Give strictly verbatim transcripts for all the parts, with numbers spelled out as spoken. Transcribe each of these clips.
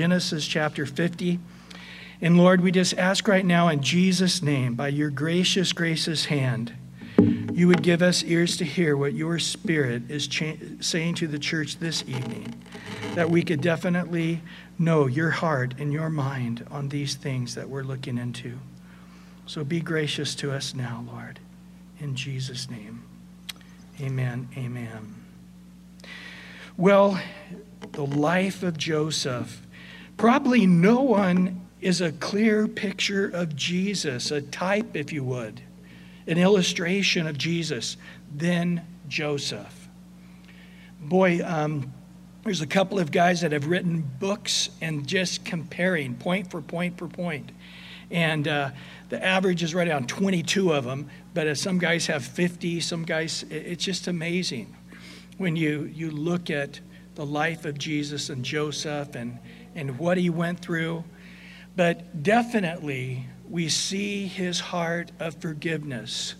Genesis chapter fifty. And Lord, we just ask right now in Jesus' name, by your gracious, gracious hand, you would give us ears to hear what your Spirit is cha- saying to the church this evening, that we could definitely know your heart and your mind on these things that we're looking into. So be gracious to us now, Lord, in Jesus' name. Amen, amen. Well, the life of Joseph. Probably no one is a clear picture of Jesus, a type, if you would, an illustration of Jesus, than Joseph. Boy, um, there's a couple of guys that have written books and just comparing point for point for point. And uh, the average is right around twenty-two of them, but uh, some guys have fifty, some guys, it's just amazing when you, you look at the life of Jesus and Joseph and, and what he went through. But definitely, we see his heart of forgiveness.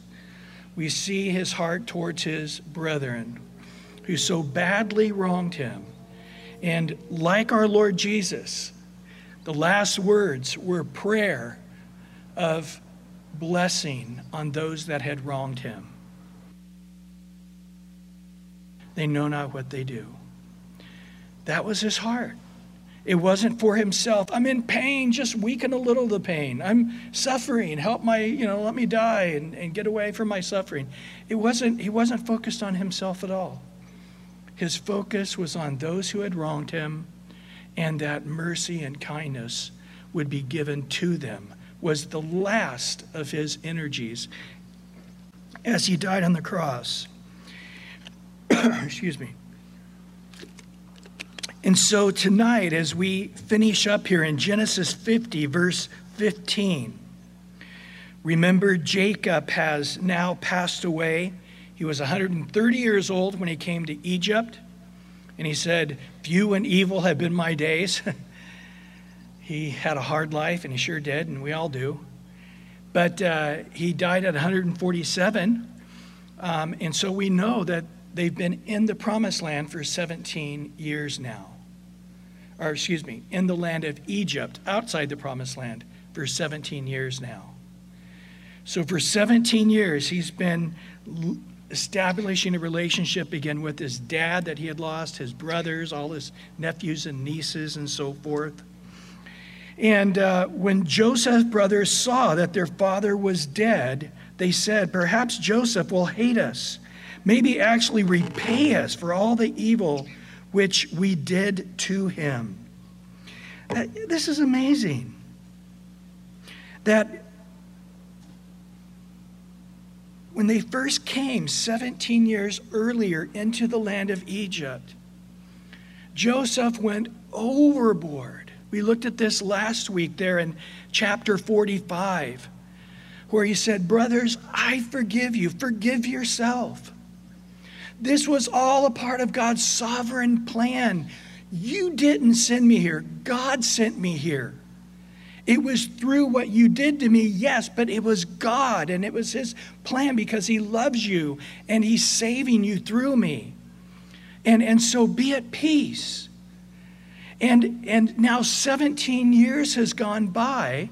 We see his heart towards his brethren who so badly wronged him. And like our Lord Jesus, the last words were prayer of blessing on those that had wronged him. They know not what they do. That was his heart. It wasn't for himself. I'm in pain, just weaken a little the pain. I'm suffering, help my, you know, let me die and, and get away from my suffering. It wasn't, he wasn't focused on himself at all. His focus was on those who had wronged him, and that mercy and kindness would be given to them was the last of his energies as he died on the cross. Excuse me. And so tonight, as we finish up here in Genesis fifty, verse fifteen, remember Jacob has now passed away. He was one hundred thirty years old when he came to Egypt. And he said, few and evil have been my days. He had a hard life, and he sure did, and we all do. But uh, he died at one hundred forty-seven. Um, and so we know that they've been in the promised land for seventeen years now. Or excuse me, in the land of Egypt, outside the promised land, for seventeen years now. So for seventeen years, he's been establishing a relationship again with his dad that he had lost, his brothers, all his nephews and nieces and so forth. And uh, when Joseph's brothers saw that their father was dead, they said, perhaps Joseph will hate us, maybe actually repay us for all the evil which we did to him. This is amazing. That when they first came seventeen years earlier into the land of Egypt, Joseph went overboard. We looked at this last week there in chapter forty-five, where he said, brothers, I forgive you. Forgive yourself. This was all a part of God's sovereign plan. You didn't send me here. God sent me here. It was through what you did to me, yes, but it was God, and it was his plan because he loves you, and he's saving you through me. And, and so be at peace. And, and now seventeen years has gone by,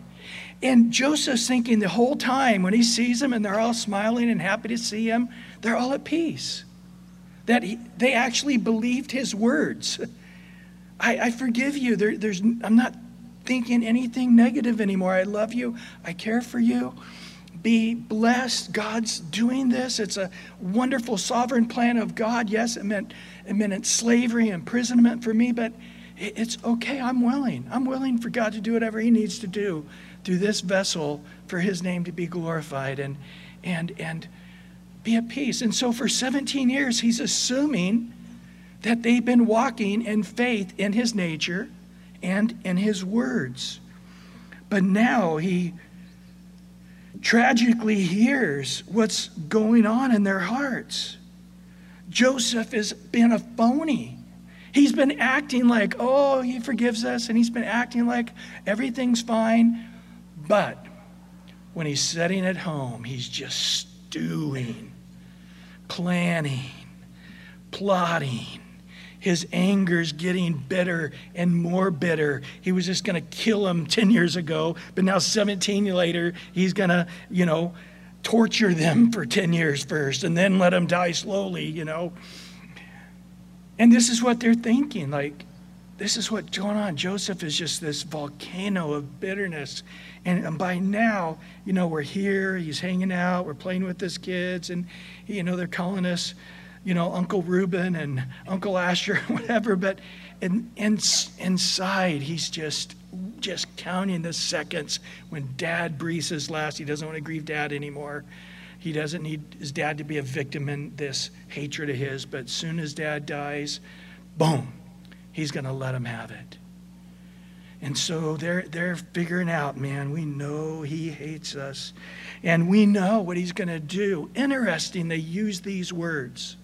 and Joseph's thinking the whole time when he sees them and they're all smiling and happy to see him, they're all at peace. That he, they actually believed his words. I, I forgive you. There, there's, I'm not thinking anything negative anymore. I love you. I care for you. Be blessed. God's doing this. It's a wonderful sovereign plan of God. Yes, it meant, it meant slavery, imprisonment for me, but it, it's okay. I'm willing. I'm willing for God to do whatever he needs to do through this vessel for his name to be glorified and, and, and, be at peace. And so for seventeen years, he's assuming that they've been walking in faith in his nature and in his words. But now he tragically hears what's going on in their hearts. Joseph has been a phony. He's been acting like, oh, he forgives us, and he's been acting like everything's fine. But when he's sitting at home, he's just stewing. Planning, plotting, His anger's getting bitter and more bitter. He was just going to kill him ten years ago, but now seventeen years later, he's going to, you know, torture them for ten years first and then let them die slowly, you know. And this is what they're thinking. Like, this is what's going on. Joseph is just this volcano of bitterness. And, and by now, you know, we're here, he's hanging out, we're playing with his kids, and, you know, they're calling us, you know, Uncle Reuben and Uncle Asher, whatever. But in, in, inside, he's just just counting the seconds when Dad breathes his last. He doesn't want to grieve Dad anymore. He doesn't need his dad to be a victim in this hatred of his. But soon as Dad dies, boom, he's going to let him have it. And so they're, they're figuring out, man, we know he hates us. And we know what he's going to do. Interesting, they use these words.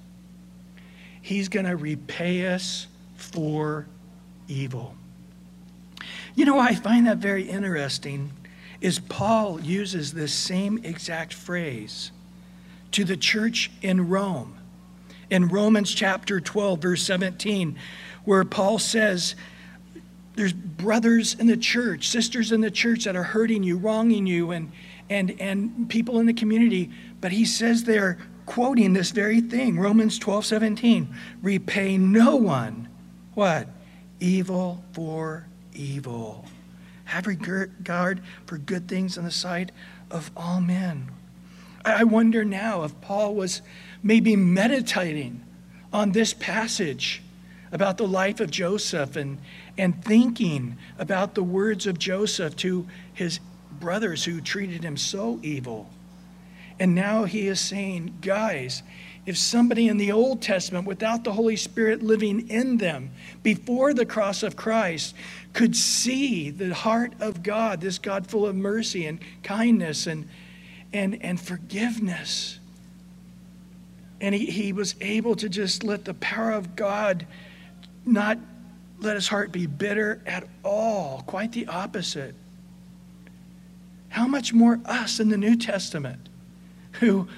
He's going to repay us for evil. You know, I find that very interesting is Paul uses this same exact phrase to the church in Rome. In Romans chapter twelve, verse seventeen, where Paul says, there's brothers in the church, sisters in the church that are hurting you, wronging you, and, and, and people in the community. But he says they're quoting this very thing, Romans twelve, seventeen, repay no one, what? Evil for evil. Have regard for good things in the sight of all men. I wonder now if Paul was maybe meditating on this passage about the life of Joseph and, and thinking about the words of Joseph to his brothers who treated him so evil. And now he is saying, guys, if somebody in the Old Testament, without the Holy Spirit living in them, before the cross of Christ, could see the heart of God, this God full of mercy and kindness and, and, and forgiveness, and he, he was able to just let the power of God not let his heart be bitter at all, quite the opposite. How much more us in the New Testament, who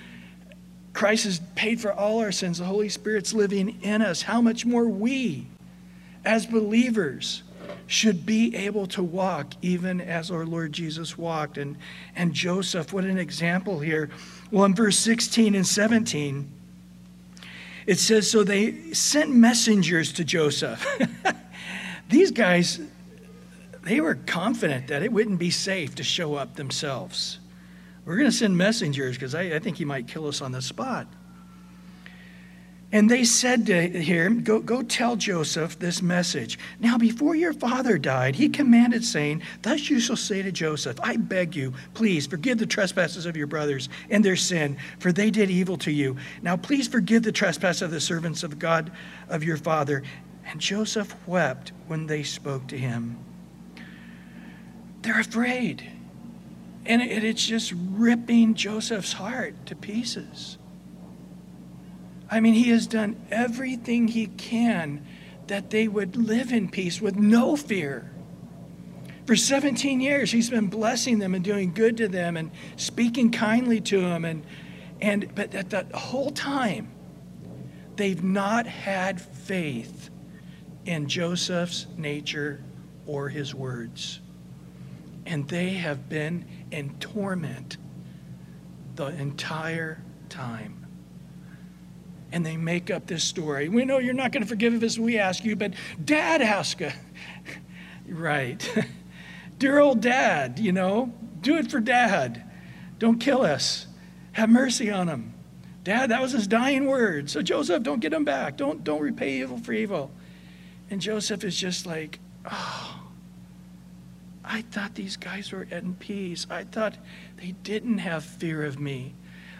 Christ has paid for all our sins, the Holy Spirit's living in us, how much more we as believers should be able to walk even as our Lord Jesus walked. And, and Joseph, what an example here. Well, in verse sixteen and seventeen, it says, so they sent messengers to Joseph. These guys, they were confident that it wouldn't be safe to show up themselves. We're going to send messengers because I, I think he might kill us on the spot. And they said to him, go, go tell Joseph this message. Now, before your father died, he commanded, saying, thus you shall say to Joseph, I beg you, please forgive the trespasses of your brothers and their sin, for they did evil to you. Now, please forgive the trespass of the servants of God of your father. And Joseph wept when they spoke to him. They're afraid. And it, it's just ripping Joseph's heart to pieces. I mean, he has done everything he can that they would live in peace with no fear. For seventeen years, he's been blessing them and doing good to them and speaking kindly to them. And, and, but at that whole time, they've not had faith in Joseph's nature or his words. And they have been in torment the entire time. And they make up this story. We know you're not going to forgive us if we ask you, but Dad asked us. Right. Dear old Dad, you know, do it for Dad. Don't kill us. Have mercy on him. Dad, that was his dying word. So Joseph, don't get him back. Don't, don't repay evil for evil. And Joseph is just like, oh, I thought these guys were at peace. I thought they didn't have fear of me.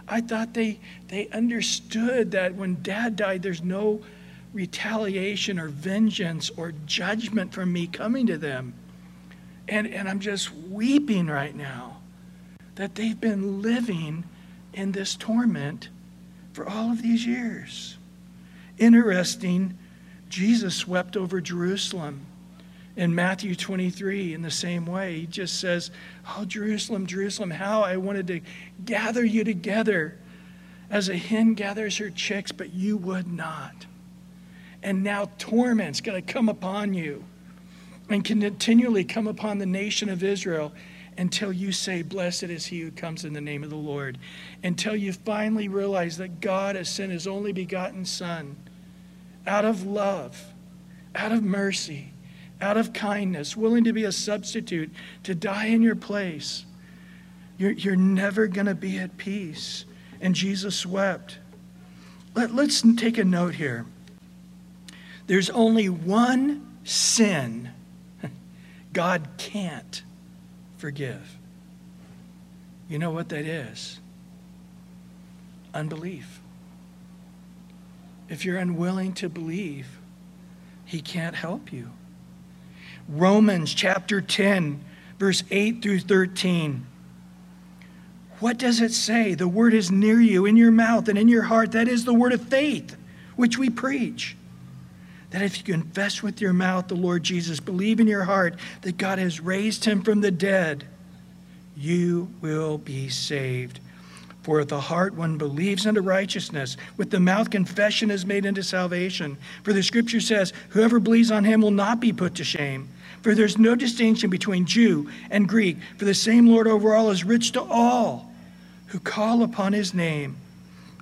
I thought they, they understood that when Dad died, there's no retaliation or vengeance or judgment from me coming to them. And, and I'm just weeping right now that they've been living in this torment for all of these years. Interesting, Jesus wept over Jerusalem. In Matthew twenty-three, in the same way, he just says, oh, Jerusalem, Jerusalem, how I wanted to gather you together as a hen gathers her chicks, but you would not. and now torment's going to come upon you and can continually come upon the nation of Israel until you say, blessed is he who comes in the name of the Lord, until you finally realize that God has sent his only begotten Son out of love, out of mercy, out of kindness, willing to be a substitute, to die in your place. You're, you're never going to be at peace. And Jesus wept. Let, let's take a note here. There's only one sin God can't forgive. You know what that is? Unbelief. If you're unwilling to believe, he can't help you. Romans chapter ten, verse eight through thirteen. What does it say? The word is near you, in your mouth and in your heart. That is the word of faith, which we preach. That if you confess with your mouth the Lord Jesus, believe in your heart that God has raised him from the dead, you will be saved. For with the heart one believes unto righteousness, with the mouth confession is made unto salvation. For the scripture says, whoever believes on him will not be put to shame. For there's no distinction between Jew and Greek, for the same Lord over all is rich to all who call upon his name.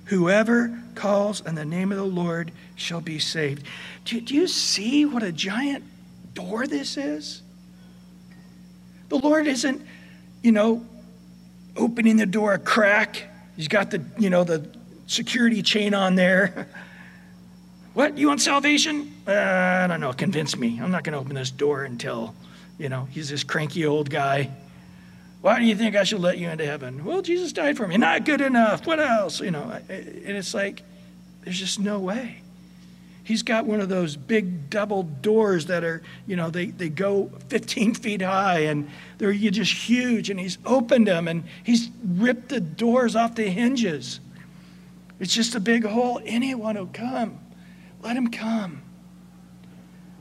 Whoever calls on the name of the Lord shall be saved. Do, do you see what a giant door this is? The Lord isn't, you know, opening the door a crack. He's got the, you know, the security chain on there. What, you want salvation? Uh, I don't know, convince me. I'm not going to open this door until, you know, he's this cranky old guy. Why do you think I should let you into heaven? Well, Jesus died for me. Not good enough. What else? You know, and it's like, there's just no way. He's got one of those big double doors that are, you know, they, they go fifteen feet high and they're you're just huge, and he's opened them and he's ripped the doors off the hinges. It's just a big hole. Anyone who come, let him come.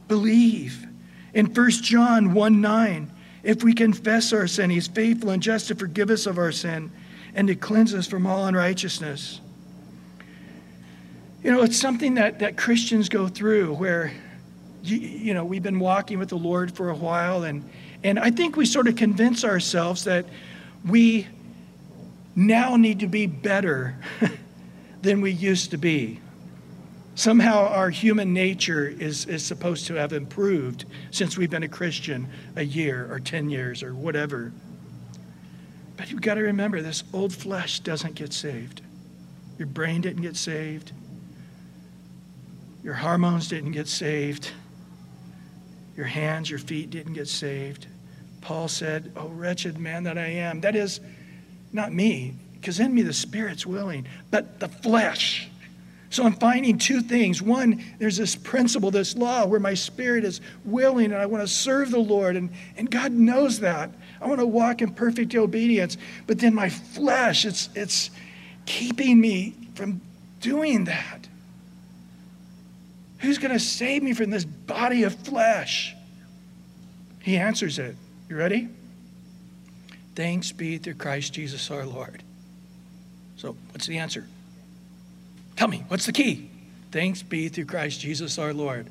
Believe. In First John one nine, if we confess our sin, he's faithful and just to forgive us of our sin and to cleanse us from all unrighteousness. You know, it's something that, that Christians go through where, you, you know, we've been walking with the Lord for a while, and, and I think we sort of convince ourselves that we now need to be better than we used to be. Somehow our human nature is, is supposed to have improved since we've been a Christian a year or ten years or whatever. But you've got to remember, this old flesh doesn't get saved. Your brain didn't get saved. Your hormones didn't get saved. Your hands, your feet didn't get saved. Paul said, oh, wretched man that I am. That is, not me, because in me the Spirit's willing, but the flesh. So I'm finding two things. One, there's this principle, this law, where my spirit is willing and I want to serve the Lord, and, and God knows that. I want to walk in perfect obedience, but then my flesh, it's, it's keeping me from doing that. Who's going to save me from this body of flesh? He answers it. You ready? Thanks be through Christ Jesus our Lord. So what's the answer? Tell me, what's the key? Thanks be through Christ Jesus our Lord.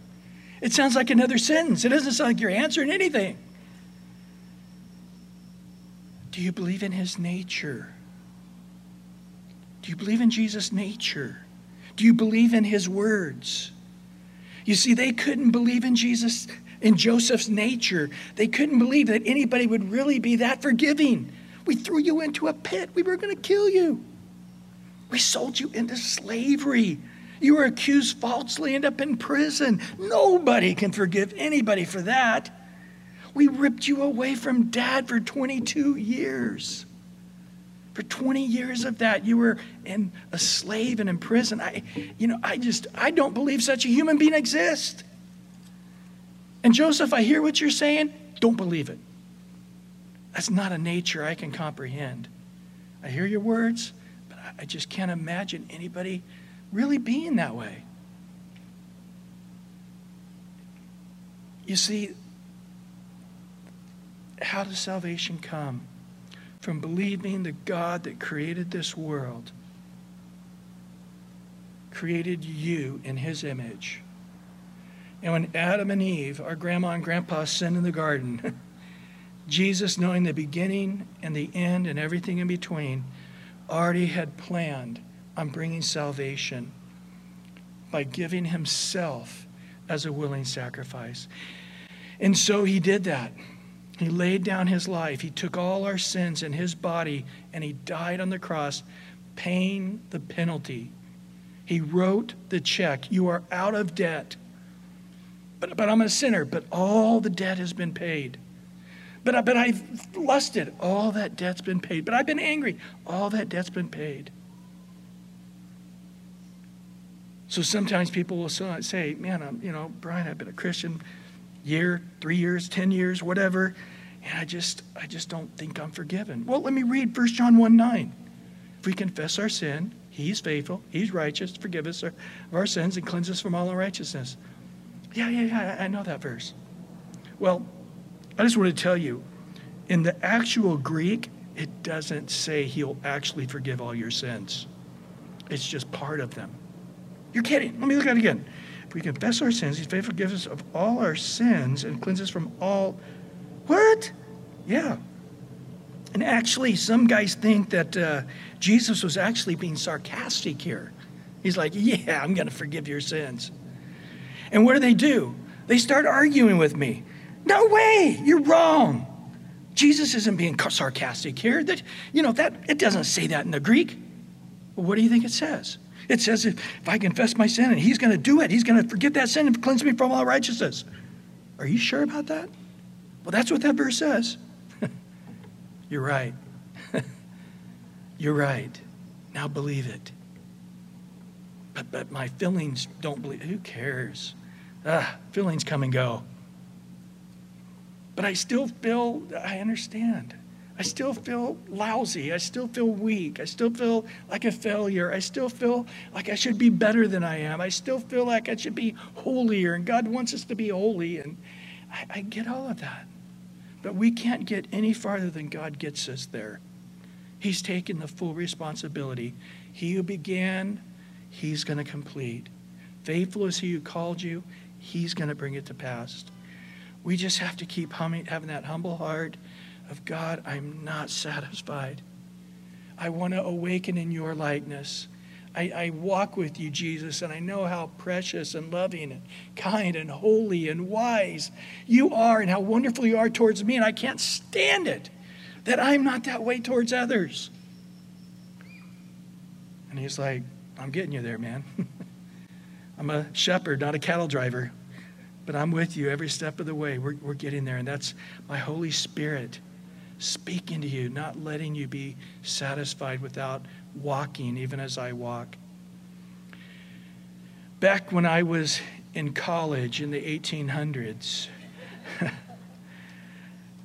It sounds like another sentence. It doesn't sound like you're answering anything. Do you believe in his nature? Do you believe in Jesus' nature? Do you believe in his words? You see, they couldn't believe in Jesus, in Joseph's nature. They couldn't believe that anybody would really be that forgiving. We threw you into a pit. We were going to kill you. We sold you into slavery. You were accused falsely, end up in prison. Nobody can forgive anybody for that. We ripped you away from dad for twenty-two years. For twenty years of that, you were in a slave and in prison. I, you know, I just, I don't believe such a human being exists. And Joseph, I hear what you're saying. Don't believe it. That's not a nature I can comprehend. I hear your words. I just can't imagine anybody really being that way. You see, how does salvation come? From believing the God that created this world, created you in his image, And when Adam and Eve, our grandma and grandpa, sinned in the garden, Jesus, knowing the beginning and the end and everything in between, already had planned on bringing salvation by giving himself as a willing sacrifice. And so he did that. He laid down his life. He took all our sins in his body, and he died on the cross, paying the penalty. He wrote the check. You are out of debt. But, but I'm a sinner. But all the debt has been paid. But, but I've lusted. All that debt's been paid. But I've been angry. All that debt's been paid. So sometimes people will say, man, I'm, you know, Brian, I've been a Christian year, three years, ten years, whatever, and I just I just don't think I'm forgiven. Well, let me read First John one nine. If we confess our sin, he's faithful, he's righteous, forgive us of our sins and cleanse us from all unrighteousness. Yeah, yeah, yeah, I know that verse. Well, I just want to tell you, in the actual Greek, it doesn't say he'll actually forgive all your sins. It's just part of them. You're kidding. Let me look at it again. If we confess our sins, he's faithful to forgive us of all our sins and cleanse us from all... What? Yeah. And actually, some guys think that uh, Jesus was actually being sarcastic here. He's like, yeah, I'm going to forgive your sins. And what do they do? They start arguing with me. No way! You're wrong! Jesus isn't being sarcastic here. That, you know, that it doesn't say that in the Greek. Well, what do you think it says? It says if, if I confess my sin, and he's going to do it. He's going to forgive that sin and cleanse me from all righteousness. Are you sure about that? Well, that's what that verse says. You're right. You're right. Now believe it. But, but my feelings don't believe. Who cares? Ah, feelings come and go. But I still feel, I understand. I still feel lousy. I still feel weak. I still feel like a failure. I still feel like I should be better than I am. I still feel like I should be holier, and God wants us to be holy. And I, I get all of that. But we can't get any farther than God gets us there. He's taken the full responsibility. He who began, he's going to complete. Faithful is he who called you. He's going to bring it to pass. We just have to keep humming, having that humble heart of God, I'm not satisfied. I want to awaken in your likeness. I, I walk with you, Jesus, and I know how precious and loving and kind and holy and wise you are and how wonderful you are towards me, and I can't stand it that I'm not that way towards others. And he's like, I'm getting you there, man. I'm a shepherd, not a cattle driver, but I'm with you every step of the way. We're, we're getting there, and that's my Holy Spirit speaking to you, not letting you be satisfied without walking, even as I walk. Back when I was in college in the eighteen hundreds,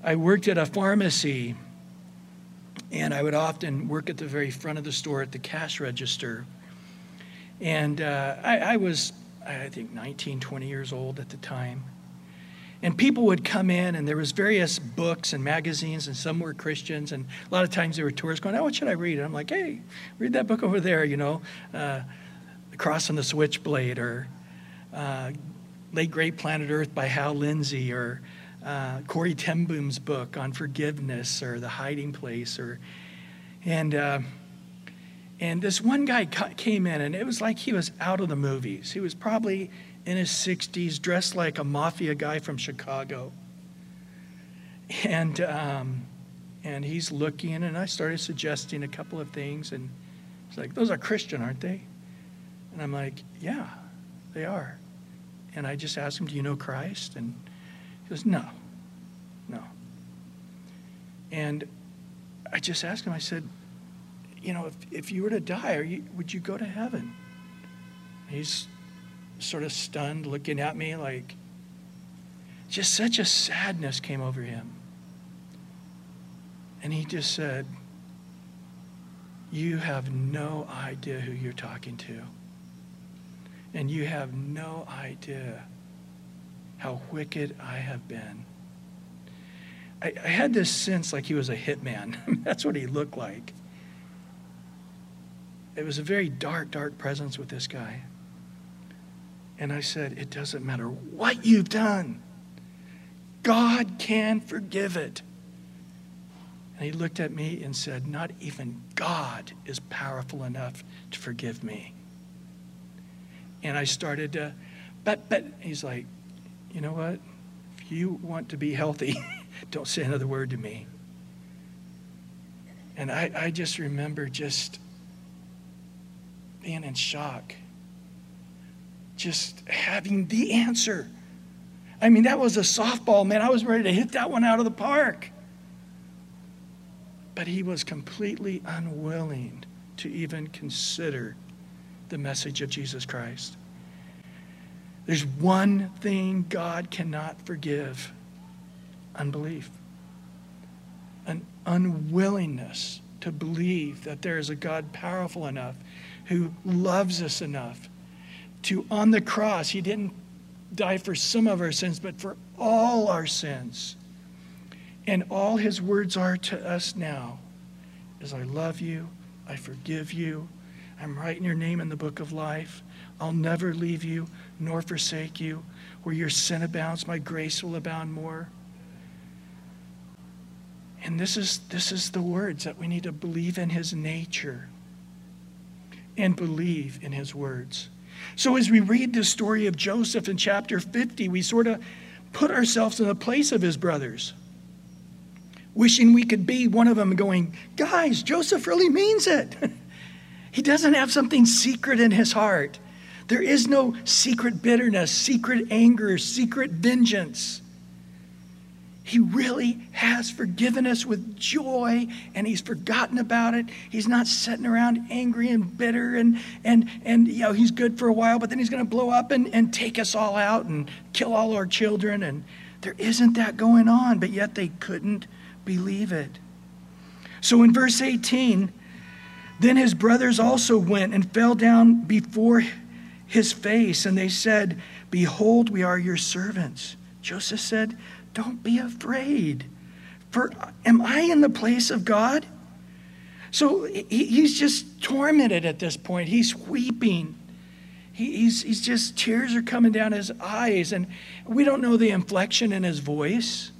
I worked at a pharmacy, and I would often work at the very front of the store at the cash register. And uh, I, I was, I think, nineteen, twenty years old at the time. And people would come in, and there was various books and magazines, and some were Christians, and a lot of times there were tourists going, oh, what should I read? And I'm like, hey, read that book over there, you know, uh, The Cross and the Switchblade, or uh, Late Great Planet Earth by Hal Lindsey, or uh, Corey Ten Boom's book on forgiveness, or The Hiding Place. or, And, uh, and this one guy came in, and it was like he was out of the movies. He was probably in his sixties, dressed like a mafia guy from Chicago. And um, and he's looking, and I started suggesting a couple of things, and he's like, those are Christian, aren't they? And I'm like, yeah, they are. And I just asked him, do you know Christ? And he goes, no, no. And I just asked him, I said, you know, if, if you were to die, are you, would you go to heaven? And he's sort of stunned, looking at me like, just such a sadness came over him. And he just said, you have no idea who you're talking to. And you have no idea how wicked I have been. I, I had this sense like he was a hitman. That's what he looked like. It was a very dark, dark presence with this guy. And I said, it doesn't matter what you've done. God can forgive it. And he looked at me and said, not even God is powerful enough to forgive me. And I started to, but, but, he's like, you know what? If you want to be healthy, don't say another word to me. And I, I just remember just being in shock. Just having the answer. I mean, that was a softball, man. I was ready to hit that one out of the park. But he was completely unwilling to even consider the message of Jesus Christ. There's one thing God cannot forgive: unbelief. An unwillingness to believe that there is a God powerful enough, who loves us enough to, on the cross, he didn't die for some of our sins, but for all our sins. And all his words are to us now is, I love you, I forgive you, I'm writing your name in the book of life, I'll never leave you nor forsake you. Where your sin abounds, my grace will abound more. And this is, this is the words that we need to believe in his nature and believe in his words. So as we read the story of Joseph in chapter fifty, we sort of put ourselves in the place of his brothers, wishing we could be one of them, going, guys, Joseph really means it. He doesn't have something secret in his heart. There is no secret bitterness, secret anger, secret vengeance. He really has forgiven us with joy, and he's forgotten about it. He's not sitting around angry and bitter, and, and, and you know, he's good for a while, but then he's going to blow up and, and take us all out and kill all our children. And there isn't that going on, but yet they couldn't believe it. So in verse eighteen, then his brothers also went and fell down before his face, and they said, behold, we are your servants. Joseph said, don't be afraid, for am I in the place of God? So he's just tormented at this point. He's weeping. He's, he's just, tears are coming down his eyes, and we don't know the inflection in his voice,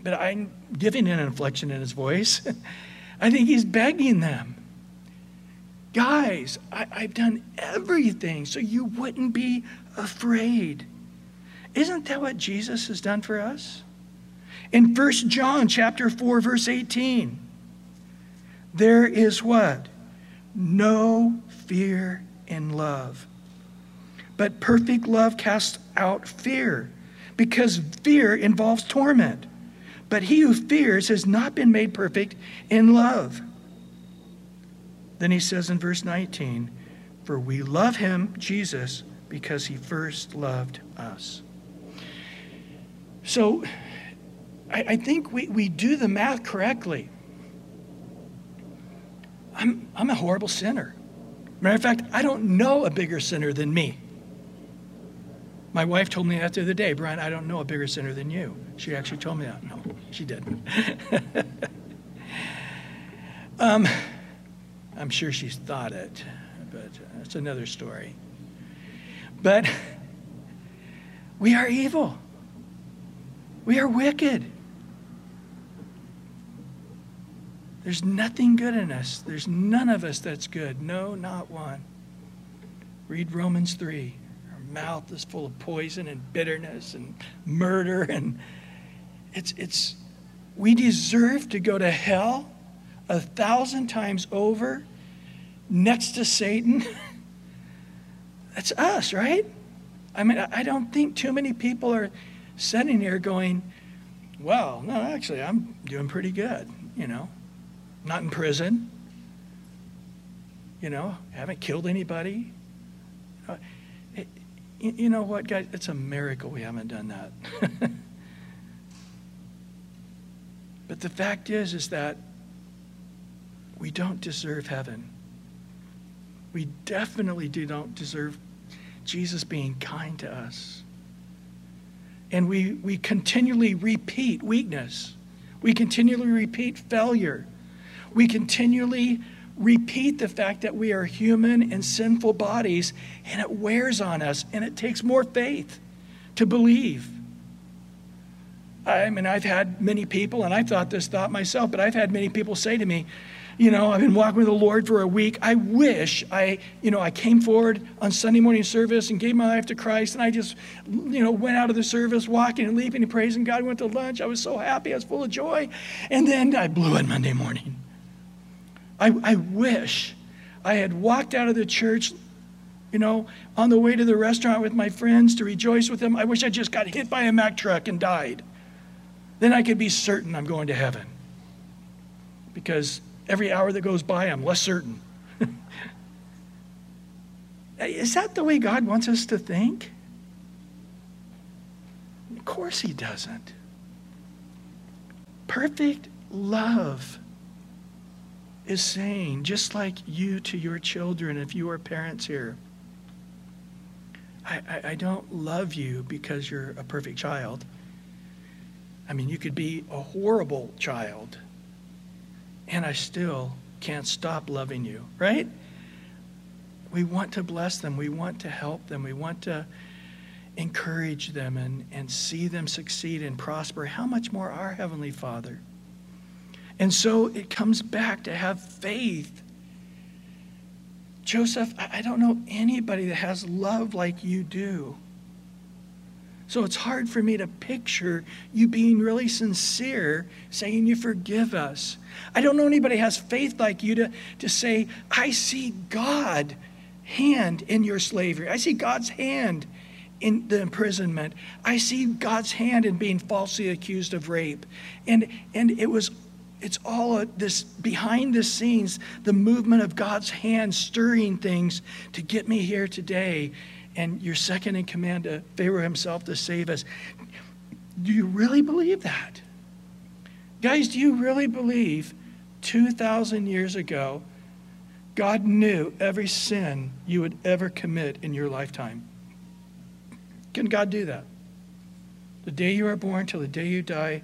but I'm giving an inflection in his voice. I think he's begging them. Guys, I, I've done everything so you wouldn't be afraid. Isn't that what Jesus has done for us? In First John chapter four, verse eighteen, there is what? No fear in love. But perfect love casts out fear, because fear involves torment. But he who fears has not been made perfect in love. Then he says in verse nineteen, for we love him, Jesus, because he first loved us. So I, I think we, we do the math correctly. I'm, I'm a horrible sinner. Matter of fact, I don't know a bigger sinner than me. My wife told me that the other day, Brian, I don't know a bigger sinner than you. She actually told me that. No, she didn't. um, I'm sure she's thought it, but that's another story. But we are evil. We are wicked. There's nothing good in us. There's none of us that's good. No, not one. Read Romans three. Our mouth is full of poison and bitterness and murder, and it's it's we deserve to go to hell a thousand times over next to Satan. That's us, right? I mean, I don't think too many people are sitting here going, well, no, actually, I'm doing pretty good, you know. Not in prison, you know, haven't killed anybody. Uh, it, you know what, guys? It's a miracle we haven't done that. But the fact is, is that we don't deserve heaven. We definitely do not deserve Jesus being kind to us. And we, we continually repeat weakness. We continually repeat failure. We continually repeat the fact that we are human and sinful bodies, and it wears on us, and it takes more faith to believe. I mean, I've had many people, and I thought this thought myself, but I've had many people say to me, you know, I've been walking with the Lord for a week. I wish I, you know, I came forward on Sunday morning service and gave my life to Christ, and I just, you know, went out of the service walking and leaping and praising God. Went to lunch. I was so happy. I was full of joy. And then I blew it Monday morning. I, I wish I had walked out of the church, you know, on the way to the restaurant with my friends to rejoice with them. I wish I just got hit by a Mack truck and died. Then I could be certain I'm going to heaven. Because every hour that goes by, I'm less certain. Is that the way God wants us to think? Of course he doesn't. Perfect love is saying, just like you to your children, if you are parents here, I, I, I don't love you because you're a perfect child. I mean, you could be a horrible child, and I still can't stop loving you, right? We want to bless them. We want to help them. We want to encourage them and, and see them succeed and prosper. How much more our Heavenly Father? And so it comes back to have faith. Joseph, I don't know anybody that has love like you do. So it's hard for me to picture you being really sincere, saying you forgive us. I don't know anybody has faith like you to, to say, I see God's hand in your slavery. I see God's hand in the imprisonment. I see God's hand in being falsely accused of rape. And, and it was, it's all a, this behind the scenes, the movement of God's hand stirring things to get me here today. And you're second in command to Pharaoh himself to save us. Do you really believe that? Guys, do you really believe two thousand years ago, God knew every sin you would ever commit in your lifetime? Can God do that? The day you are born till the day you die,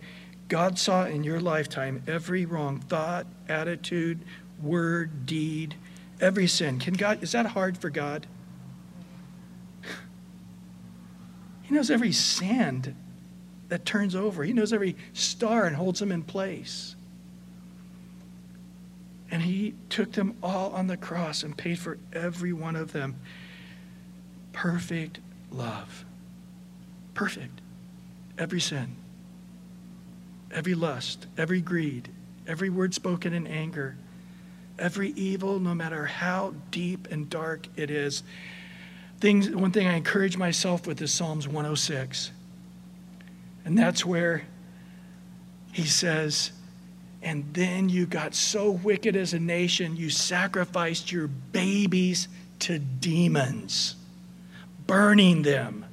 God saw in your lifetime every wrong thought, attitude, word, deed, every sin. Can God, is that hard for God? He knows every sand that turns over. He knows every star and holds them in place. And he took them all on the cross and paid for every one of them. Perfect love. Perfect. Every sin. Every lust. Every greed. Every word spoken in anger. Every evil, no matter how deep and dark it is. Things, one thing I encourage myself with is Psalms one oh six. And that's where he says, and then you got so wicked as a nation, you sacrificed your babies to demons, burning them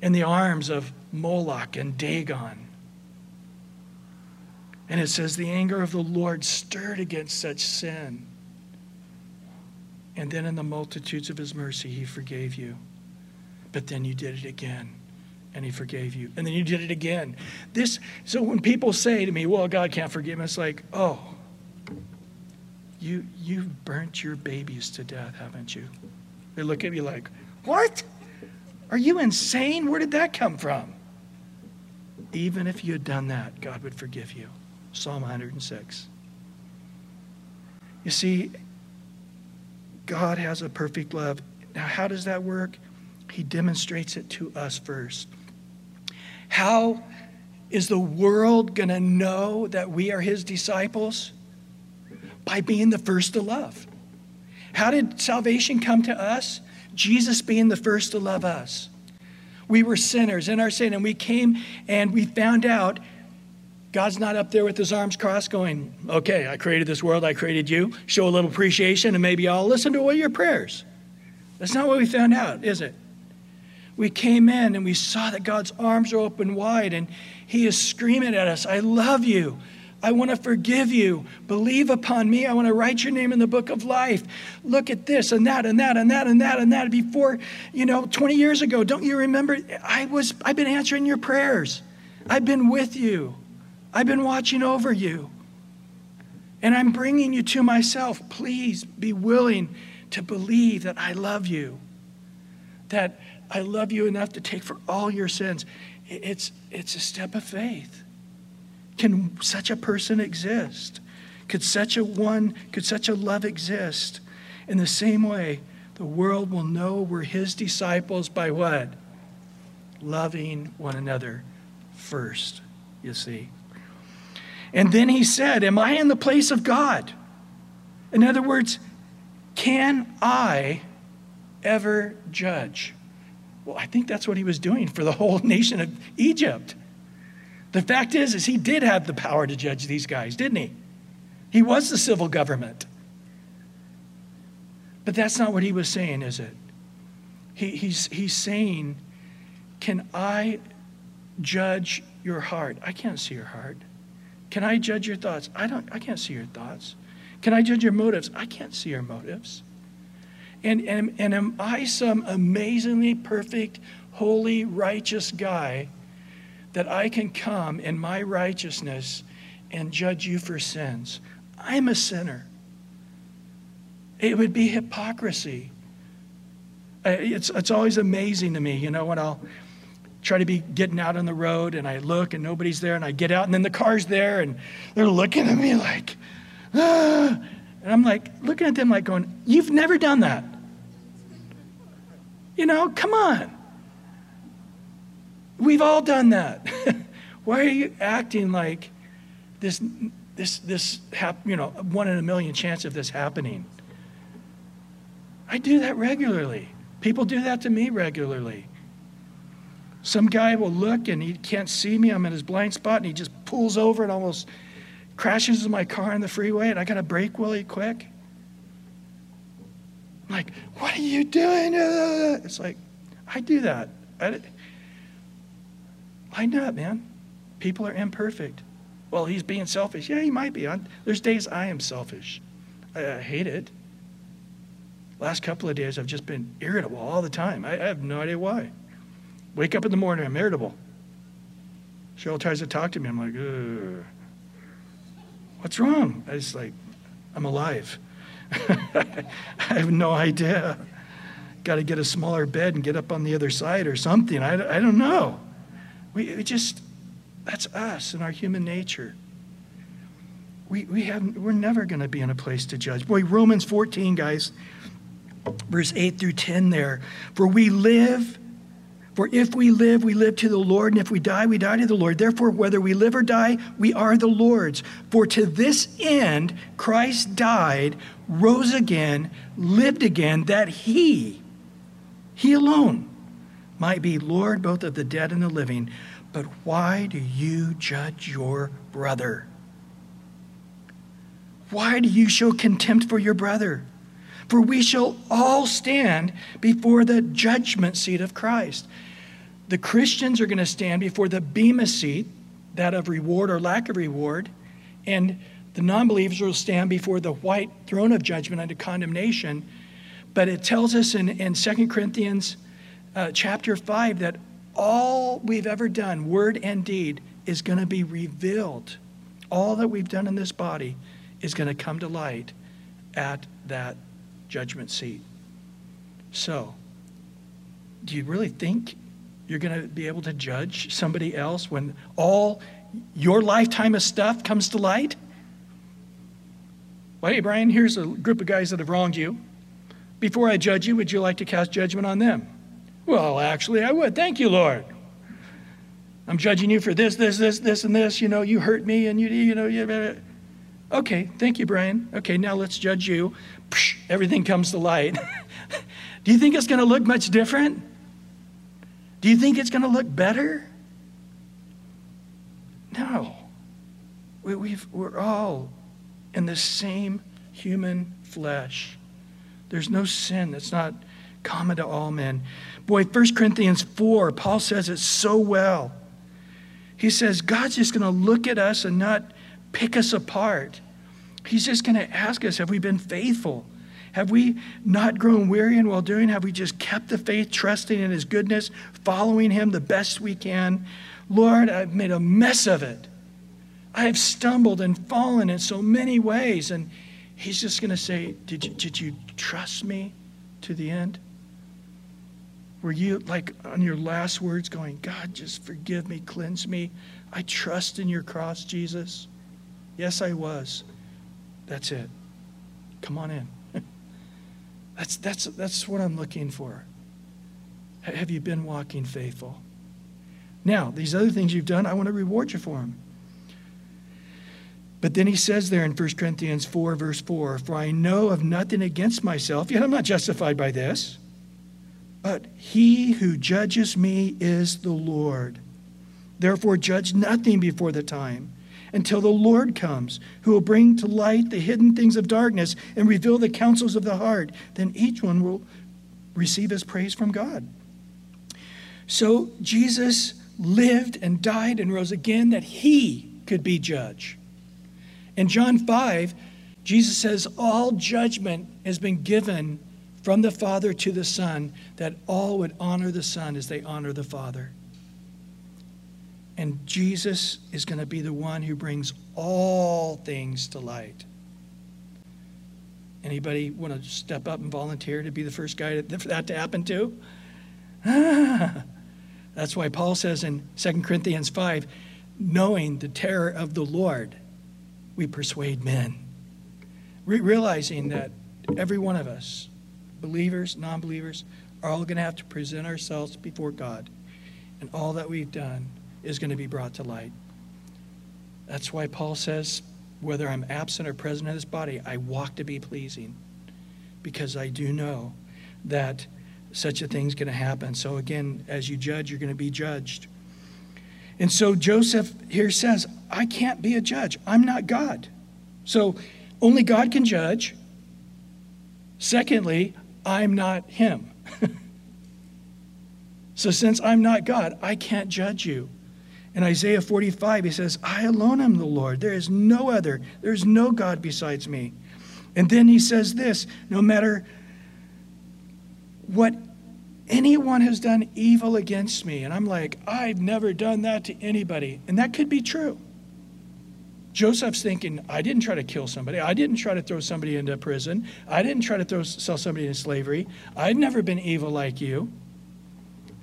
in the arms of Moloch and Dagon. And it says, the anger of the Lord stirred against such sin. And then in the multitudes of his mercy, he forgave you. But then you did it again, and he forgave you. And then you did it again. This, so when people say to me, well, God can't forgive me, it's like, oh, you, you've burnt your babies to death, haven't you? They look at me like, what? Are you insane? Where did that come from? Even if you had done that, God would forgive you. Psalm one oh six. You see, God has a perfect love. Now, how does that work? He demonstrates it to us first. How is the world going to know that we are his disciples? By being the first to love. How did salvation come to us? Jesus being the first to love us. We were sinners in our sin, and we came and we found out God's not up there with his arms crossed going, okay, I created this world, I created you. Show a little appreciation and maybe I'll listen to one of your prayers. That's not what we found out, is it? We came in and we saw that God's arms are open wide and he is screaming at us, I love you. I want to forgive you. Believe upon me. I want to write your name in the book of life. Look at this and that and that and that and that and that. Before, you know, twenty years ago, don't you remember? I was, I've been answering your prayers. I've been with you. I've been watching over you. And I'm bringing you to myself. Please be willing to believe that I love you, that I love you enough to take for all your sins. It's, it's a step of faith. Can such a person exist? Could such a one, could such a love exist? In the same way, the world will know we're his disciples by what? Loving one another first, you see. And then he said, am I in the place of God? In other words, can I ever judge? Well, I think that's what he was doing for the whole nation of Egypt. The fact is, is he did have the power to judge these guys, didn't he? He was the civil government. But that's not what he was saying, is it? He, he's, he's saying, can I judge your heart? I can't see your heart. Can I judge your thoughts? I don't, I can't see your thoughts. Can I judge your motives? I can't see your motives. And, and, and am I some amazingly perfect, holy, righteous guy that I can come in my righteousness and judge you for sins? I'm a sinner. It would be hypocrisy. It's, it's always amazing to me, you know, when I'll try to be getting out on the road and I look and nobody's there and I get out and then the car's there and they're looking at me like, ah. And I'm like, looking at them like going, you've never done that. You know, come on. We've all done that. Why are you acting like this, this, this, hap you know, one in a million chance of this happening? I do that regularly. People do that to me regularly. Some guy will look and he can't see me. I'm in his blind spot and he just pulls over and almost crashes into my car on the freeway and I got to brake really quick. I'm like, what are you doing? It's like, I do that. I, I know it, man. People are imperfect. Well, he's being selfish. Yeah, he might be. I'm, there's days I am selfish. I, I hate it. Last couple of days, I've just been irritable all the time. I, I have no idea why. Wake up in the morning, I'm irritable. Cheryl tries to talk to me. I'm like, ugh. What's wrong? I just like, I'm alive. I have no idea. Got to get a smaller bed and get up on the other side or something. I, I don't know. We, we just, that's us and our human nature. We, we have, we're never going to be in a place to judge. Boy, Romans fourteen, guys, verse eight through ten there. For we live, for if we live, we live to the Lord, and if we die, we die to the Lord. Therefore, whether we live or die, we are the Lord's. For to this end, Christ died, rose again, lived again, that he, he alone, might be Lord both of the dead and the living. But why do you judge your brother? Why do you show contempt for your brother? For we shall all stand before the judgment seat of Christ. The Christians are going to stand before the bema seat, that of reward or lack of reward, and the non-believers will stand before the white throne of judgment unto condemnation. But it tells us in, in Second Corinthians uh, chapter five that all we've ever done, word and deed, is going to be revealed. All that we've done in this body is going to come to light at that judgment seat. So, do you really think you're going to be able to judge somebody else when all your lifetime of stuff comes to light? Well, hey, Brian, here's a group of guys that have wronged you. Before I judge you, would you like to cast judgment on them? Well, actually, I would. Thank you, Lord. I'm judging you for this, this, this, this, and this. You know, you hurt me, and you, you know, you... Blah, blah. Okay, thank you, Brian. Okay, now let's judge you. Psh, everything comes to light. Do you think it's going to look much different? Do you think it's going to look better? No. We, we've, we're all in the same human flesh. There's no sin that's not common to all men. Boy, First Corinthians four, Paul says it so well. He says, God's just going to look at us and not pick us apart. He's just going to ask us, have we been faithful? Have we not grown weary in well doing? Have we just kept the faith, trusting in his goodness, following him the best we can? Lord, I've made a mess of it. I have stumbled and fallen in so many ways. And he's just going to say, did you, did you trust me to the end? Were you like on your last words going, God, just forgive me, cleanse me. I trust in your cross, Jesus. Yes, I was. That's it. Come on in. That's, that's, that's what I'm looking for. Have you been walking faithful? Now, these other things you've done, I want to reward you for them. But then he says there in First Corinthians four, verse four, for I know of nothing against myself, yet I'm not justified by this. But he who judges me is the Lord. Therefore judge nothing before the time, until the Lord comes, who will bring to light the hidden things of darkness and reveal the counsels of the heart. Then each one will receive his praise from God. So Jesus lived and died and rose again that he could be judge. In John five, Jesus says, all judgment has been given from the Father to the Son, that all would honor the Son as they honor the Father. And Jesus is going to be the one who brings all things to light. Anybody want to step up and volunteer to be the first guy for that to happen to? Ah, that's why Paul says in Second Corinthians five, knowing the terror of the Lord, we persuade men. Re- realizing that every one of us, believers, non-believers, are all going to have to present ourselves before God. And all that we've done is going to be brought to light. That's why Paul says, whether I'm absent or present in this body, I walk to be pleasing, because I do know that such a thing's going to happen. So again, as you judge, you're going to be judged. And so Joseph here says, I can't be a judge. I'm not God. So only God can judge. Secondly, I'm not him. So since I'm not God, I can't judge you. In Isaiah forty-five, he says, I alone am the Lord. There is no other. There is no God besides me. And then he says this, no matter what anyone has done evil against me. And I'm like, I've never done that to anybody. And that could be true. Joseph's thinking, I didn't try to kill somebody. I didn't try to throw somebody into prison. I didn't try to throw, sell somebody into slavery. I've never been evil like you.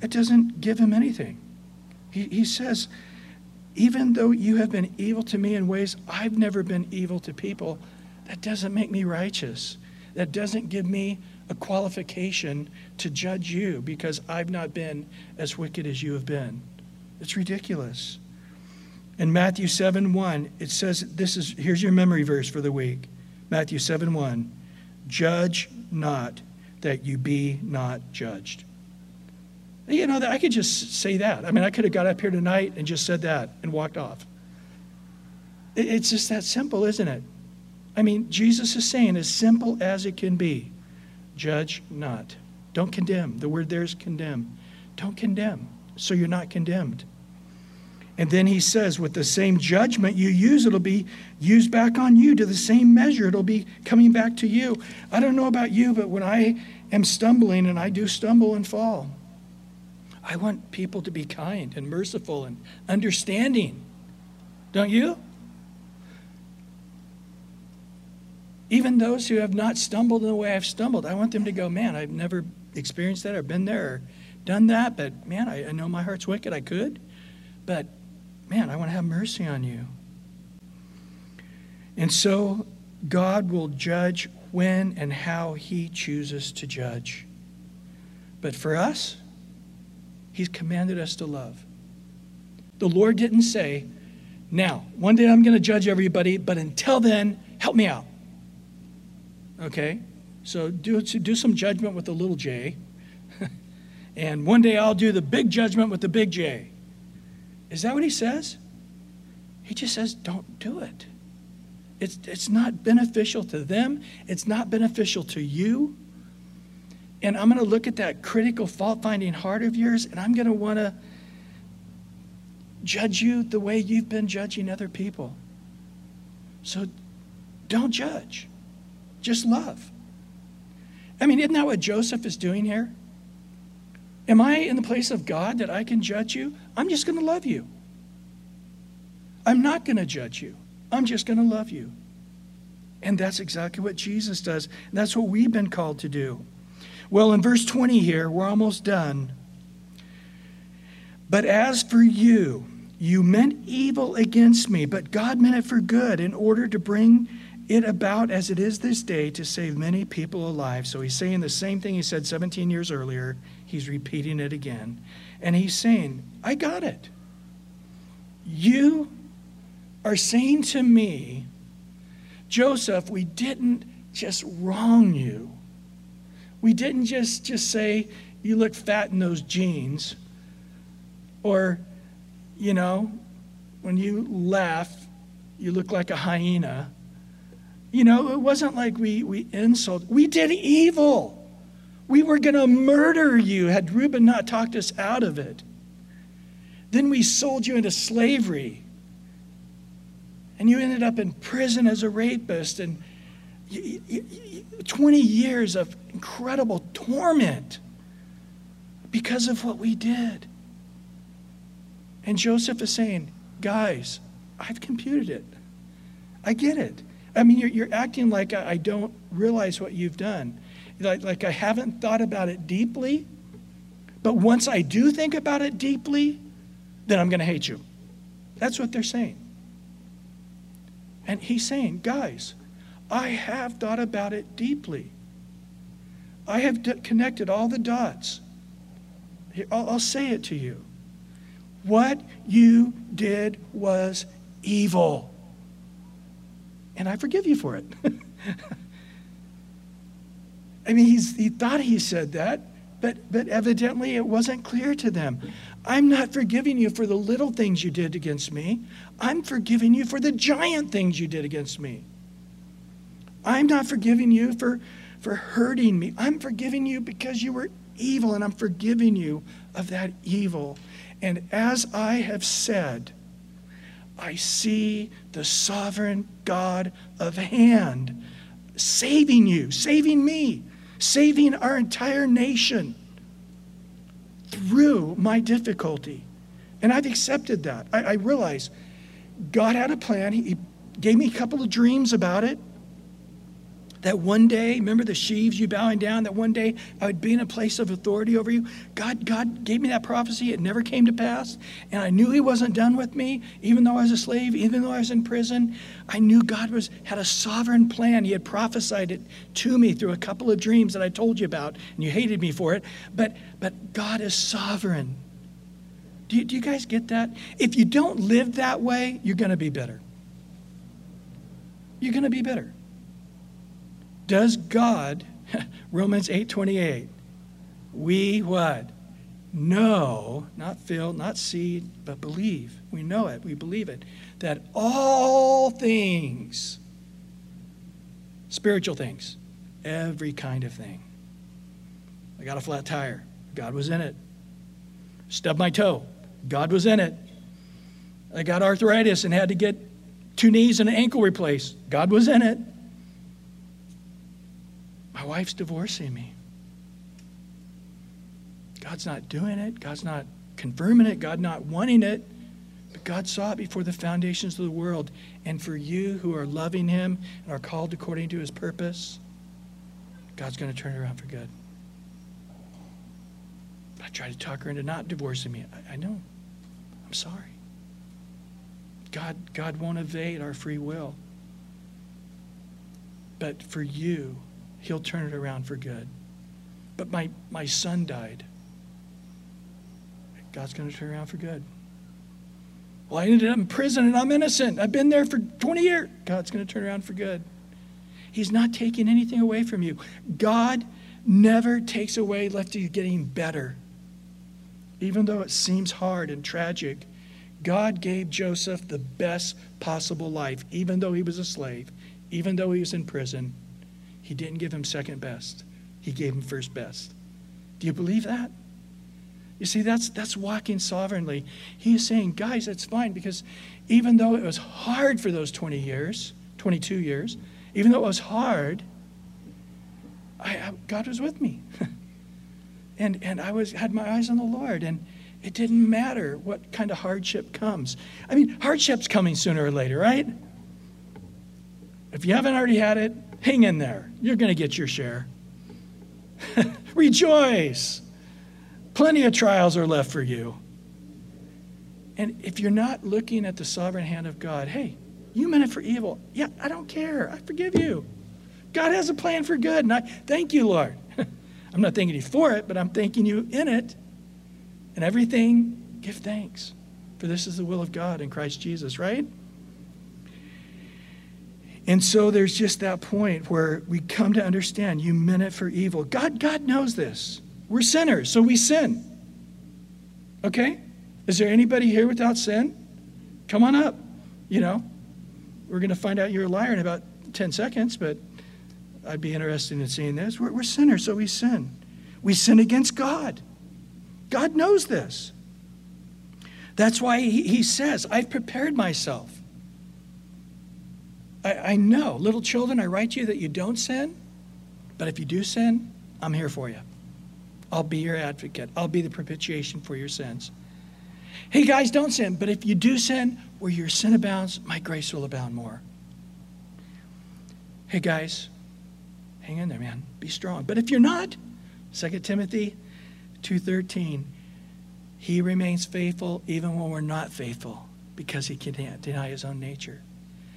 It doesn't give him anything. He, he says, even though you have been evil to me in ways I've never been evil to people, that doesn't make me righteous. That doesn't give me a qualification to judge you because I've not been as wicked as you have been. It's ridiculous. In Matthew seven one, it says, this is, here's your memory verse for the week. Matthew seven one, judge not that you be not judged. You know, I could just say that. I mean, I could have got up here tonight and just said that and walked off. It's just that simple, isn't it? I mean, Jesus is saying, as simple as it can be, judge not. Don't condemn. The word there is condemn. Don't condemn, so you're not condemned. And then he says, with the same judgment you use, it'll be used back on you. To the same measure, it'll be coming back to you. I don't know about you, but when I am stumbling, and I do stumble and fall, I want people to be kind and merciful and understanding. Don't you? Even those who have not stumbled in the way I've stumbled, I want them to go, man, I've never experienced that or been there or done that, but man, I, I know my heart's wicked, I could, but man, I want to have mercy on you. And so God will judge when and how he chooses to judge. But for us, he's commanded us to love. The Lord didn't say, now, one day I'm going to judge everybody, but until then, help me out. Okay? So do, do some judgment with the little J. And one day I'll do the big judgment with the big J. Is that what he says? He just says, don't do it. It's, it's not beneficial to them. It's not beneficial to you. And I'm going to look at that critical fault-finding heart of yours, and I'm going to want to judge you the way you've been judging other people. So don't judge. Just love. I mean, isn't that what Joseph is doing here? Am I in the place of God that I can judge you? I'm just going to love you. I'm not going to judge you. I'm just going to love you. And that's exactly what Jesus does. And that's what we've been called to do. Well, in verse twenty here, we're almost done. But as for you, you meant evil against me, but God meant it for good in order to bring it about as it is this day to save many people alive. So he's saying the same thing he said seventeen years earlier. He's repeating it again. And he's saying, I got it. You are saying to me, Joseph, we didn't just wrong you. We didn't just, just say, you look fat in those jeans. Or, you know, when you laugh, you look like a hyena. You know, it wasn't like we, we insulted. We did evil. We were going to murder you had Reuben not talked us out of it. Then we sold you into slavery. And you ended up in prison as a rapist. And you, you, you, twenty years of incredible torment because of what we did. And Joseph is saying, guys, I've computed it. I get it. I mean, you're, you're acting like I, I don't realize what you've done. Like, like I haven't thought about it deeply. But once I do think about it deeply, then I'm going to hate you. That's what they're saying. And he's saying, guys, I have thought about it deeply. I have d- connected all the dots. Here, I'll, I'll say it to you. What you did was evil. And I forgive you for it. I mean, he's, he thought he said that, but, but evidently it wasn't clear to them. I'm not forgiving you for the little things you did against me. I'm forgiving you for the giant things you did against me. I'm not forgiving you for, for hurting me. I'm forgiving you because you were evil, and I'm forgiving you of that evil. And as I have said, I see the sovereign God of hand saving you, saving me, saving our entire nation through my difficulty. And I've accepted that. I, I realize God had a plan. He gave me a couple of dreams about it. That one day, remember the sheaves you bowing down, that one day I would be in a place of authority over you. God, God gave me that prophecy. It never came to pass. And I knew he wasn't done with me, even though I was a slave, even though I was in prison. I knew God was had a sovereign plan. He had prophesied it to me through a couple of dreams that I told you about, and you hated me for it. But, but God is sovereign. Do you, do you guys get that? If you don't live that way, you're going to be bitter. You're going to be bitter. Does God, Romans eight twenty-eight, we what? Know, not feel, not see, but believe. We know it, we believe it, that all things, spiritual things, every kind of thing. I got a flat tire. God was in it. Stubbed my toe. God was in it. I got arthritis and had to get two knees and an ankle replaced. God was in it. My wife's divorcing me. God's not doing it. God's not confirming it. God not wanting it. But God saw it before the foundations of the world. And for you who are loving him and are called according to his purpose, God's going to turn it around for good. I tried to talk her into not divorcing me. I, I know. I'm sorry. God, God won't evade our free will. But for you, he'll turn it around for good. But my, my son died. God's going to turn it around for good. Well, I ended up in prison and I'm innocent. I've been there for twenty years. God's going to turn it around for good. He's not taking anything away from you. God never takes away left you getting better. Even though it seems hard and tragic, God gave Joseph the best possible life, even though he was a slave, even though he was in prison. He didn't give him second best. He gave him first best. Do you believe that? You see, that's that's walking sovereignly. He is saying, guys, that's fine, because even though it was hard for those twenty years, twenty-two years, even though it was hard, I, I, God was with me. and and I was had my eyes on the Lord. And It didn't matter what kind of hardship comes. I mean, hardship's coming sooner or later, right? If you haven't already had it, hang in there. You're going to get your share. Rejoice. Plenty of trials are left for you. And if you're not looking at the sovereign hand of God, hey, you meant it for evil. Yeah, I don't care. I forgive you. God has a plan for good. And I thank you, Lord. I'm not thanking you for it, but I'm thanking you in it. And everything, give thanks. For this is the will of God in Christ Jesus, right? And so there's just that point where we come to understand you meant it for evil. God, God knows this. We're sinners, so we sin. Okay? Is there anybody here without sin? Come on up. You know, we're going to find out you're a liar in about ten seconds, but I'd be interested in seeing this. We're, we're sinners, so we sin. We sin against God. God knows this. That's why he, he says, I've prepared myself. I, I know, little children, I write to you that you don't sin, but if you do sin, I'm here for you. I'll be your advocate. I'll be the propitiation for your sins. Hey, guys, don't sin. But if you do sin, where your sin abounds, my grace will abound more. Hey, guys, hang in there, man. Be strong. But if you're not, Second Timothy two thirteen, he remains faithful even when we're not faithful because he can't deny his own nature.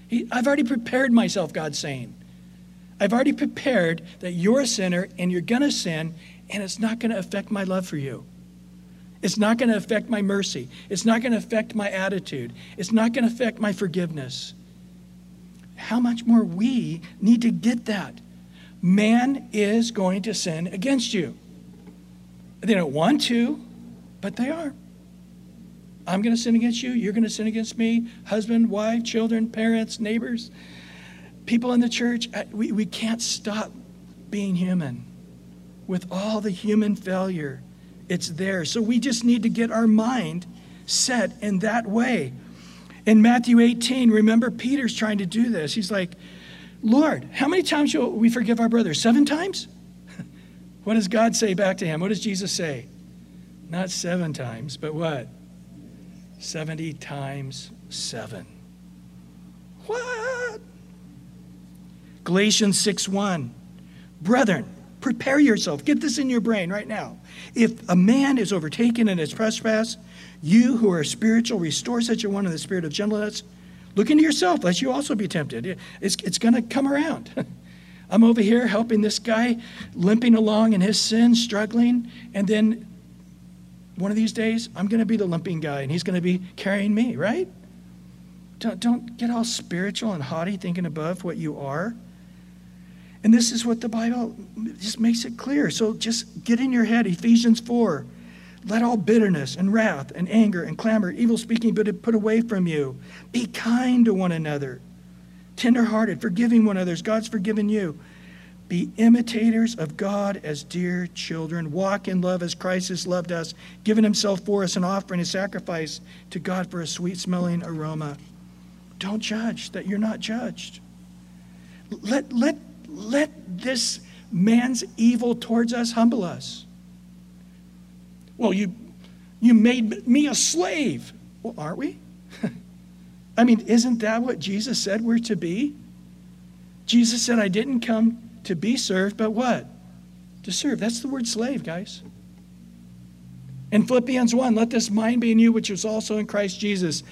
He, I've already prepared myself, God's saying. I've already prepared that you're a sinner and you're going to sin, and it's not going to affect my love for you. It's not going to affect my mercy. It's not going to affect my attitude. It's not going to affect my forgiveness. How much more we need to get that. Man is going to sin against you. They don't want to, but they are. I'm going to sin against you. You're going to sin against me. Husband, wife, children, parents, neighbors, people in the church. We, we can't stop being human. With all the human failure, it's there. So we just need to get our mind set in that way. In Matthew eighteen, remember Peter's trying to do this. He's like, Lord, how many times shall we forgive our brothers? Seven times? What does God say back to him? What does Jesus say? Not seven times, but what? seventy times seven. What? Galatians six one. Brethren, prepare yourself. Get this in your brain right now. If a man is overtaken in his trespass, you who are spiritual, restore such a one in the spirit of gentleness. Look into yourself, lest you also be tempted. It's, it's going to come around. I'm over here helping this guy, limping along in his sin, struggling. And then one of these days, I'm going to be the limping guy, and he's going to be carrying me, right? Don't, don't get all spiritual and haughty, thinking above what you are. And this is what the Bible just makes it clear. So just get in your head, Ephesians four. Let all bitterness and wrath and anger and clamor, evil speaking, but put away from you. Be kind to one another, tenderhearted, forgiving one another as God's forgiven you. Be imitators of God as dear children. Walk in love as Christ has loved us, giving himself for us an offering, a sacrifice to God for a sweet-smelling aroma. Don't judge that you're not judged. Let, let Let this man's evil towards us humble us. Well, you, you made me a slave. Well, aren't we? I mean, isn't that what Jesus said we're to be? Jesus said, I didn't come to be served, but what? To serve. That's the word slave, guys. In Philippians one, let this mind be in you, which was also in Christ Jesus,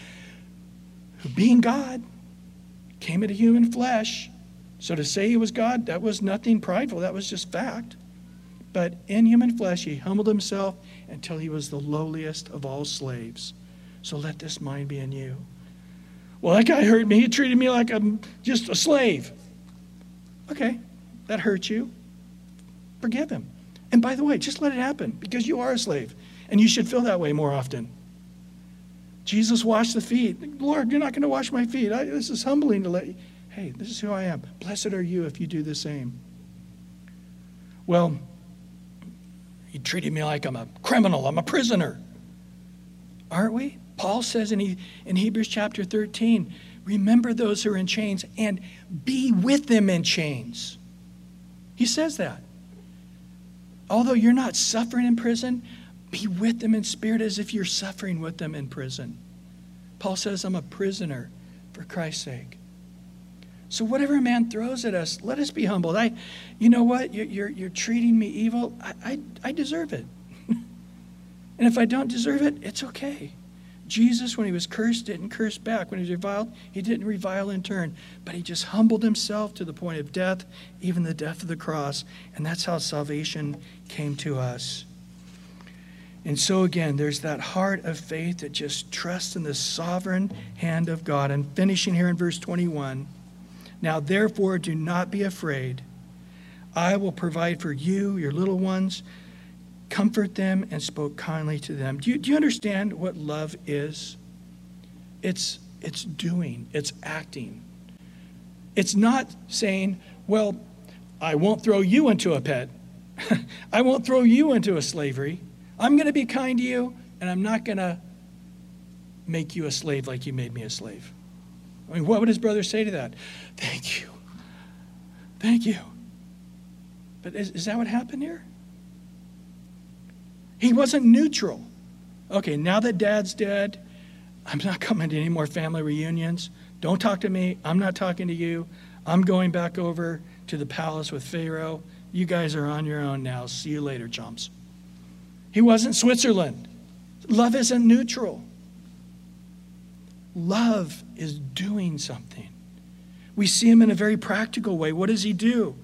who being God, came into human flesh. So to say he was God, that was nothing prideful. That was just fact. But in human flesh, he humbled himself until he was the lowliest of all slaves. So let this mind be in you. Well, that guy hurt me. He treated me like I'm just a slave. Okay, that hurt you. Forgive him. And by the way, just let it happen because you are a slave. And you should feel that way more often. Jesus washed the feet. Lord, you're not going to wash my feet. I, this is humbling to let you. Hey, this is who I am. Blessed are you if you do the same. Well, he treated me like I'm a criminal. I'm a prisoner. Aren't we? Paul says in, he, in Hebrews chapter thirteen, remember those who are in chains and be with them in chains. He says that. Although you're not suffering in prison, Be with them in spirit as if you're suffering with them in prison. Paul says, I'm a prisoner for Christ's sake. So whatever man throws at us, let us be humbled. I, you know what? You're, you're, you're treating me evil. I, I, I deserve it. And if I don't deserve it, it's okay. Jesus, when he was cursed, didn't curse back. When he was reviled, he didn't revile in turn. But he just humbled himself to the point of death, even the death of the cross. And that's how salvation came to us. And so again, there's that heart of faith that just trusts in the sovereign hand of God. And finishing here in verse twenty-one, now therefore do not be afraid. I will provide for you, your little ones. Comfort them and spoke kindly to them. Do you, do you understand what love is? It's, it's doing, it's acting. It's not saying, well, I won't throw you into a pit. I won't throw you into a slavery. I'm going to be kind to you, and I'm not going to make you a slave like you made me a slave. I mean, what would his brother say to that? Thank you. Thank you. But is, is that what happened here? He wasn't neutral. Okay, now that dad's dead, I'm not coming to any more family reunions. Don't talk to me. I'm not talking to you. I'm going back over to the palace with Pharaoh. You guys are on your own now. See you later, chumps. He wasn't Switzerland. Love isn't neutral. Love is doing something. We see him in a very practical way. What does he do?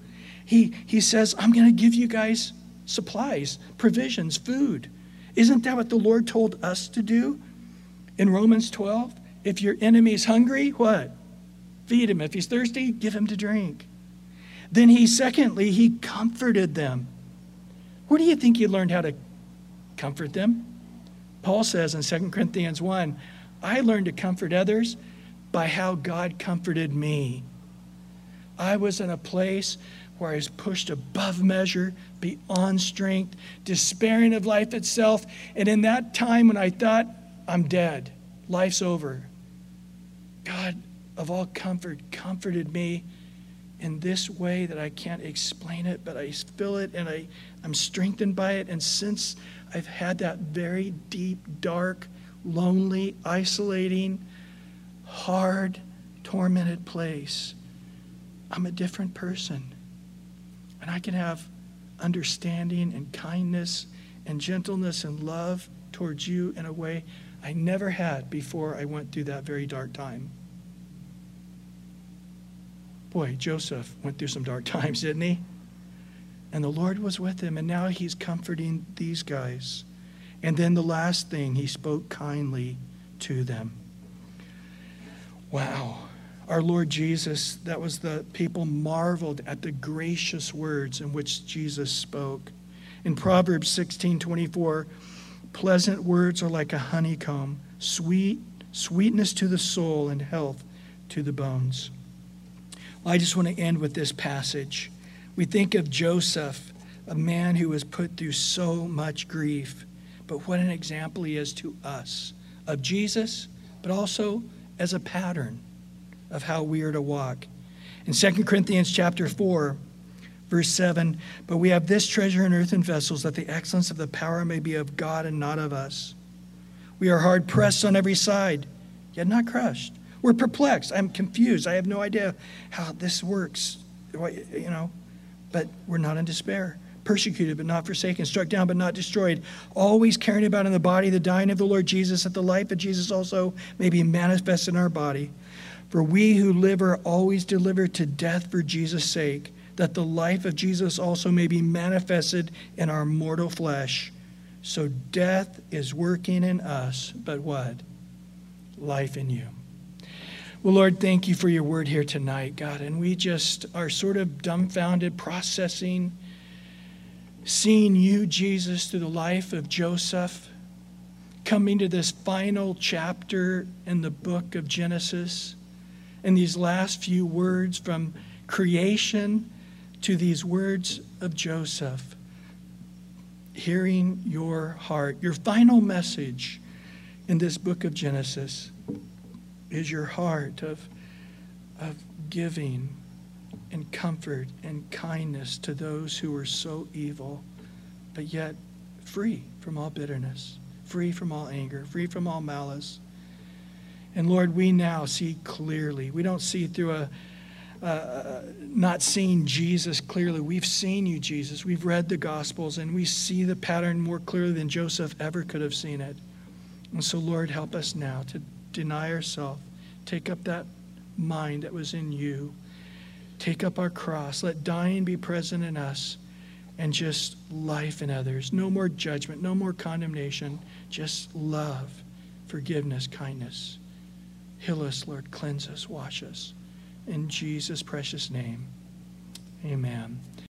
He, he says, I'm going to give you guys supplies, provisions, food. Isn't that what the Lord told us to do? In Romans twelve, if your enemy's hungry, what? Feed him. If he's thirsty, give him to drink. Then he, secondly, he comforted them. Where do you think he learned how to comfort them? Paul says in Second Corinthians one, I learned to comfort others by how God comforted me. I was in a place where I was pushed above measure, beyond strength, despairing of life itself. And in that time when I thought, I'm dead, life's over, God of all comfort comforted me in this way that I can't explain it, but I feel it and I, I'm strengthened by it. And since I've had that very deep, dark, lonely, isolating, hard, tormented place, I'm a different person. And I can have understanding and kindness and gentleness and love towards you in a way I never had before I went through that very dark time. Boy, Joseph went through some dark times, didn't he? And the Lord was with him, and now he's comforting these guys. And then the last thing, he spoke kindly to them. Wow. Our Lord Jesus, that was the people marveled at the gracious words in which Jesus spoke. In Proverbs sixteen twenty-four, pleasant words are like a honeycomb, sweet, sweetness to the soul and health to the bones. Well, I just want to end with this passage. We think of Joseph, a man who was put through so much grief, but what an example he is to us of Jesus, but also as a pattern of how we are to walk. In Second Corinthians chapter four, verse seven, but we have this treasure in earthen vessels, that the excellence of the power may be of God and not of us. We are hard pressed on every side, yet not crushed. We're perplexed. I'm confused. I have no idea how this works, you know, but we're not in despair. Persecuted but not forsaken, struck down but not destroyed, always carrying about in the body the dying of the Lord Jesus, that the life of Jesus also may be manifest in our body. For we who live are always delivered to death for Jesus' sake, that the life of Jesus also may be manifested in our mortal flesh. So death is working in us, but what? Life in you. Well, Lord, thank you for your word here tonight, God. And we just are sort of dumbfounded, processing, seeing you, Jesus, through the life of Joseph, coming to this final chapter in the book of Genesis. And these last few words from creation to these words of Joseph, hearing your heart. Your final message in this book of Genesis is your heart of, of giving and comfort and kindness to those who are so evil, but yet free from all bitterness, free from all anger, free from all malice. And Lord, we now see clearly. We don't see through a, a not seeing Jesus clearly. We've seen you, Jesus. We've read the Gospels, and we see the pattern more clearly than Joseph ever could have seen it. And so, Lord, help us now to deny ourselves, take up that mind that was in you, take up our cross, let dying be present in us, and just life in others. No more judgment, no more condemnation, just love, forgiveness, kindness. Heal us, Lord, cleanse us, wash us. In Jesus' precious name, amen.